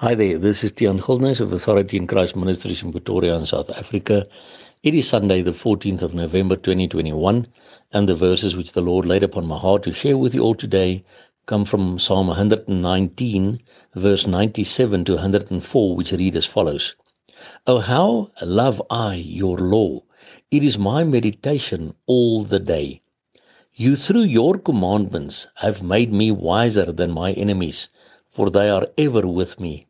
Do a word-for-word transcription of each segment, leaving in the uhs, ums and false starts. Hi there, this is Tian Gilnes of Authority in Christ Ministries in Pretoria in South Africa. It is Sunday the fourteenth of November twenty twenty-one, and the verses which the Lord laid upon my heart to share with you all today come from Psalm one nineteen, verse ninety-seven to one hundred and four, which read as follows. Oh, how love I your law! It is my meditation all the day. You through your commandments have made me wiser than my enemies, for they are ever with me.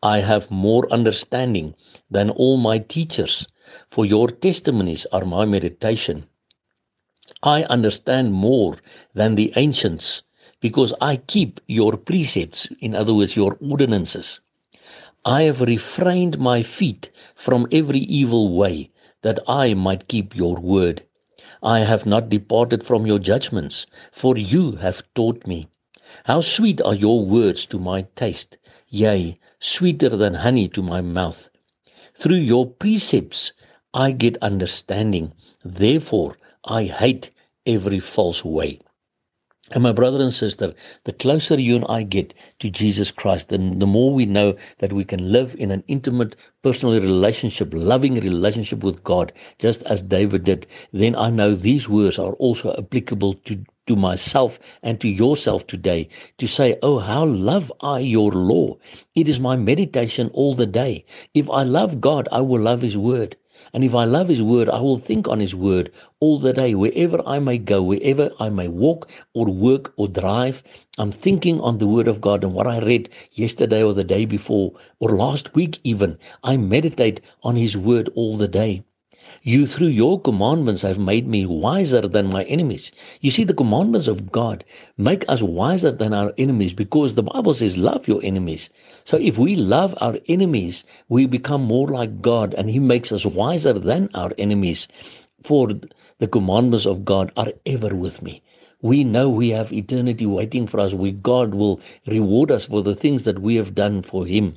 I have more understanding than all my teachers, for your testimonies are my meditation. I understand more than the ancients, because I keep your precepts, in other words, your ordinances. I have refrained my feet from every evil way, that I might keep your word. I have not departed from your judgments, for you have taught me. How sweet are your words to my taste, yea, sweeter than honey to my mouth. Through your precepts I get understanding, therefore I hate every false way. And my brother and sister, the closer you and I get to Jesus Christ, then the more we know that we can live in an intimate, personal relationship, loving relationship with God, just as David did. Then I know these words are also applicable to to myself and to yourself today, to say, oh, how love I your law. It is my meditation all the day. If I love God, I will love his word. And if I love his word, I will think on his word all the day, wherever I may go, wherever I may walk or work or drive. I'm thinking on the word of God, and what I read yesterday or the day before or last week even, I meditate on his word all the day. You through your commandments have made me wiser than my enemies. You see, the commandments of God make us wiser than our enemies, because the Bible says, love your enemies. So if we love our enemies, we become more like God, and he makes us wiser than our enemies. For the commandments of God are ever with me. We know we have eternity waiting for us, where God will reward us for the things that we have done for him.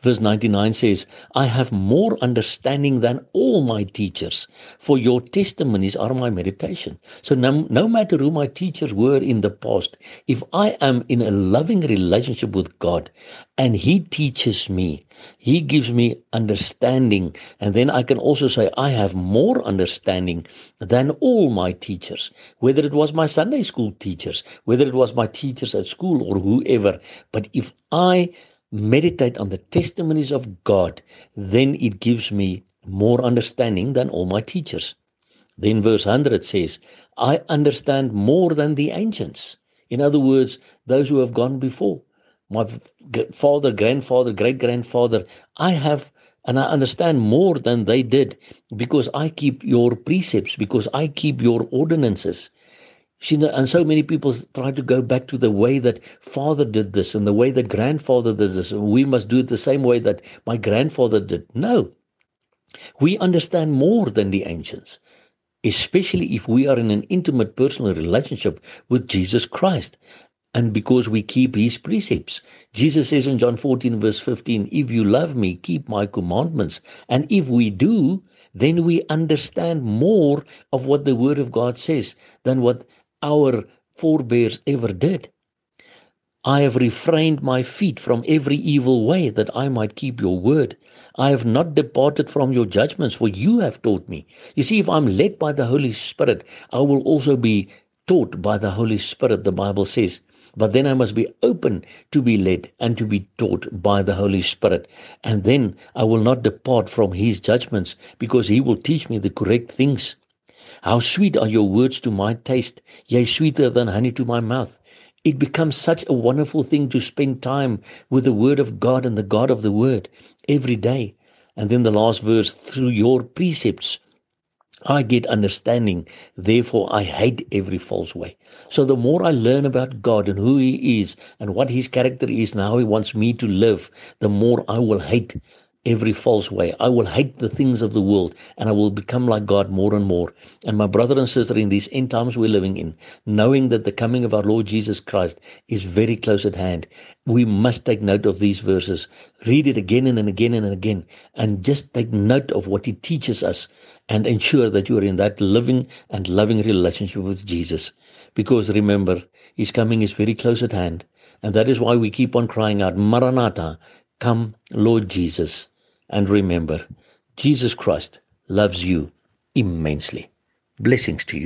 Verse ninety-nine says, I have more understanding than all my teachers, for your testimonies are my meditation. So no, no matter who my teachers were in the past, if I am in a loving relationship with God and he teaches me, he gives me understanding, and then I can also say, I have more understanding than all my teachers, whether it was my Sunday school teachers, whether it was my teachers at school or whoever. But if I meditate on the testimonies of God, then it gives me more understanding than all my teachers. Then verse one hundred says, I understand more than the ancients. In other words, those who have gone before. My father, grandfather, great-grandfather, I have, and I understand more than they did, because I keep your precepts, because I keep your ordinances. And so many people try to go back to the way that father did this and the way that grandfather did this. We must do it the same way that my grandfather did. No, we understand more than the ancients, especially if we are in an intimate personal relationship with Jesus Christ. And because we keep his precepts. Jesus says in John fourteen verse fifteen, if you love me, keep my commandments. And if we do, then we understand more of what the word of God says than what our forebears ever did. I have refrained my feet from every evil way, that I might keep your word. I have not departed from your judgments, for you have taught me. You see, if I'm led by the Holy Spirit, I will also be taught by the Holy Spirit, the Bible says. But then I must be open to be led and to be taught by the Holy Spirit. And then I will not depart from his judgments, because he will teach me the correct things. How sweet are your words to my taste, yea, sweeter than honey to my mouth. It becomes such a wonderful thing to spend time with the Word of God and the God of the Word every day. And then the last verse, through your precepts I get understanding, therefore I hate every false way. So the more I learn about God and who he is and what his character is and how he wants me to live, the more I will hate every false way. I will hate the things of the world, and I will become like God more and more. And my brother and sister, in these end times we're living in, knowing that the coming of our Lord Jesus Christ is very close at hand, we must take note of these verses, read it again and again and again, and just take note of what he teaches us, and ensure that you are in that living and loving relationship with Jesus. because remember, his coming is very close at hand, and that is why we keep on crying out, Maranatha, come Lord Jesus. And remember, Jesus Christ loves you immensely. Blessings to you.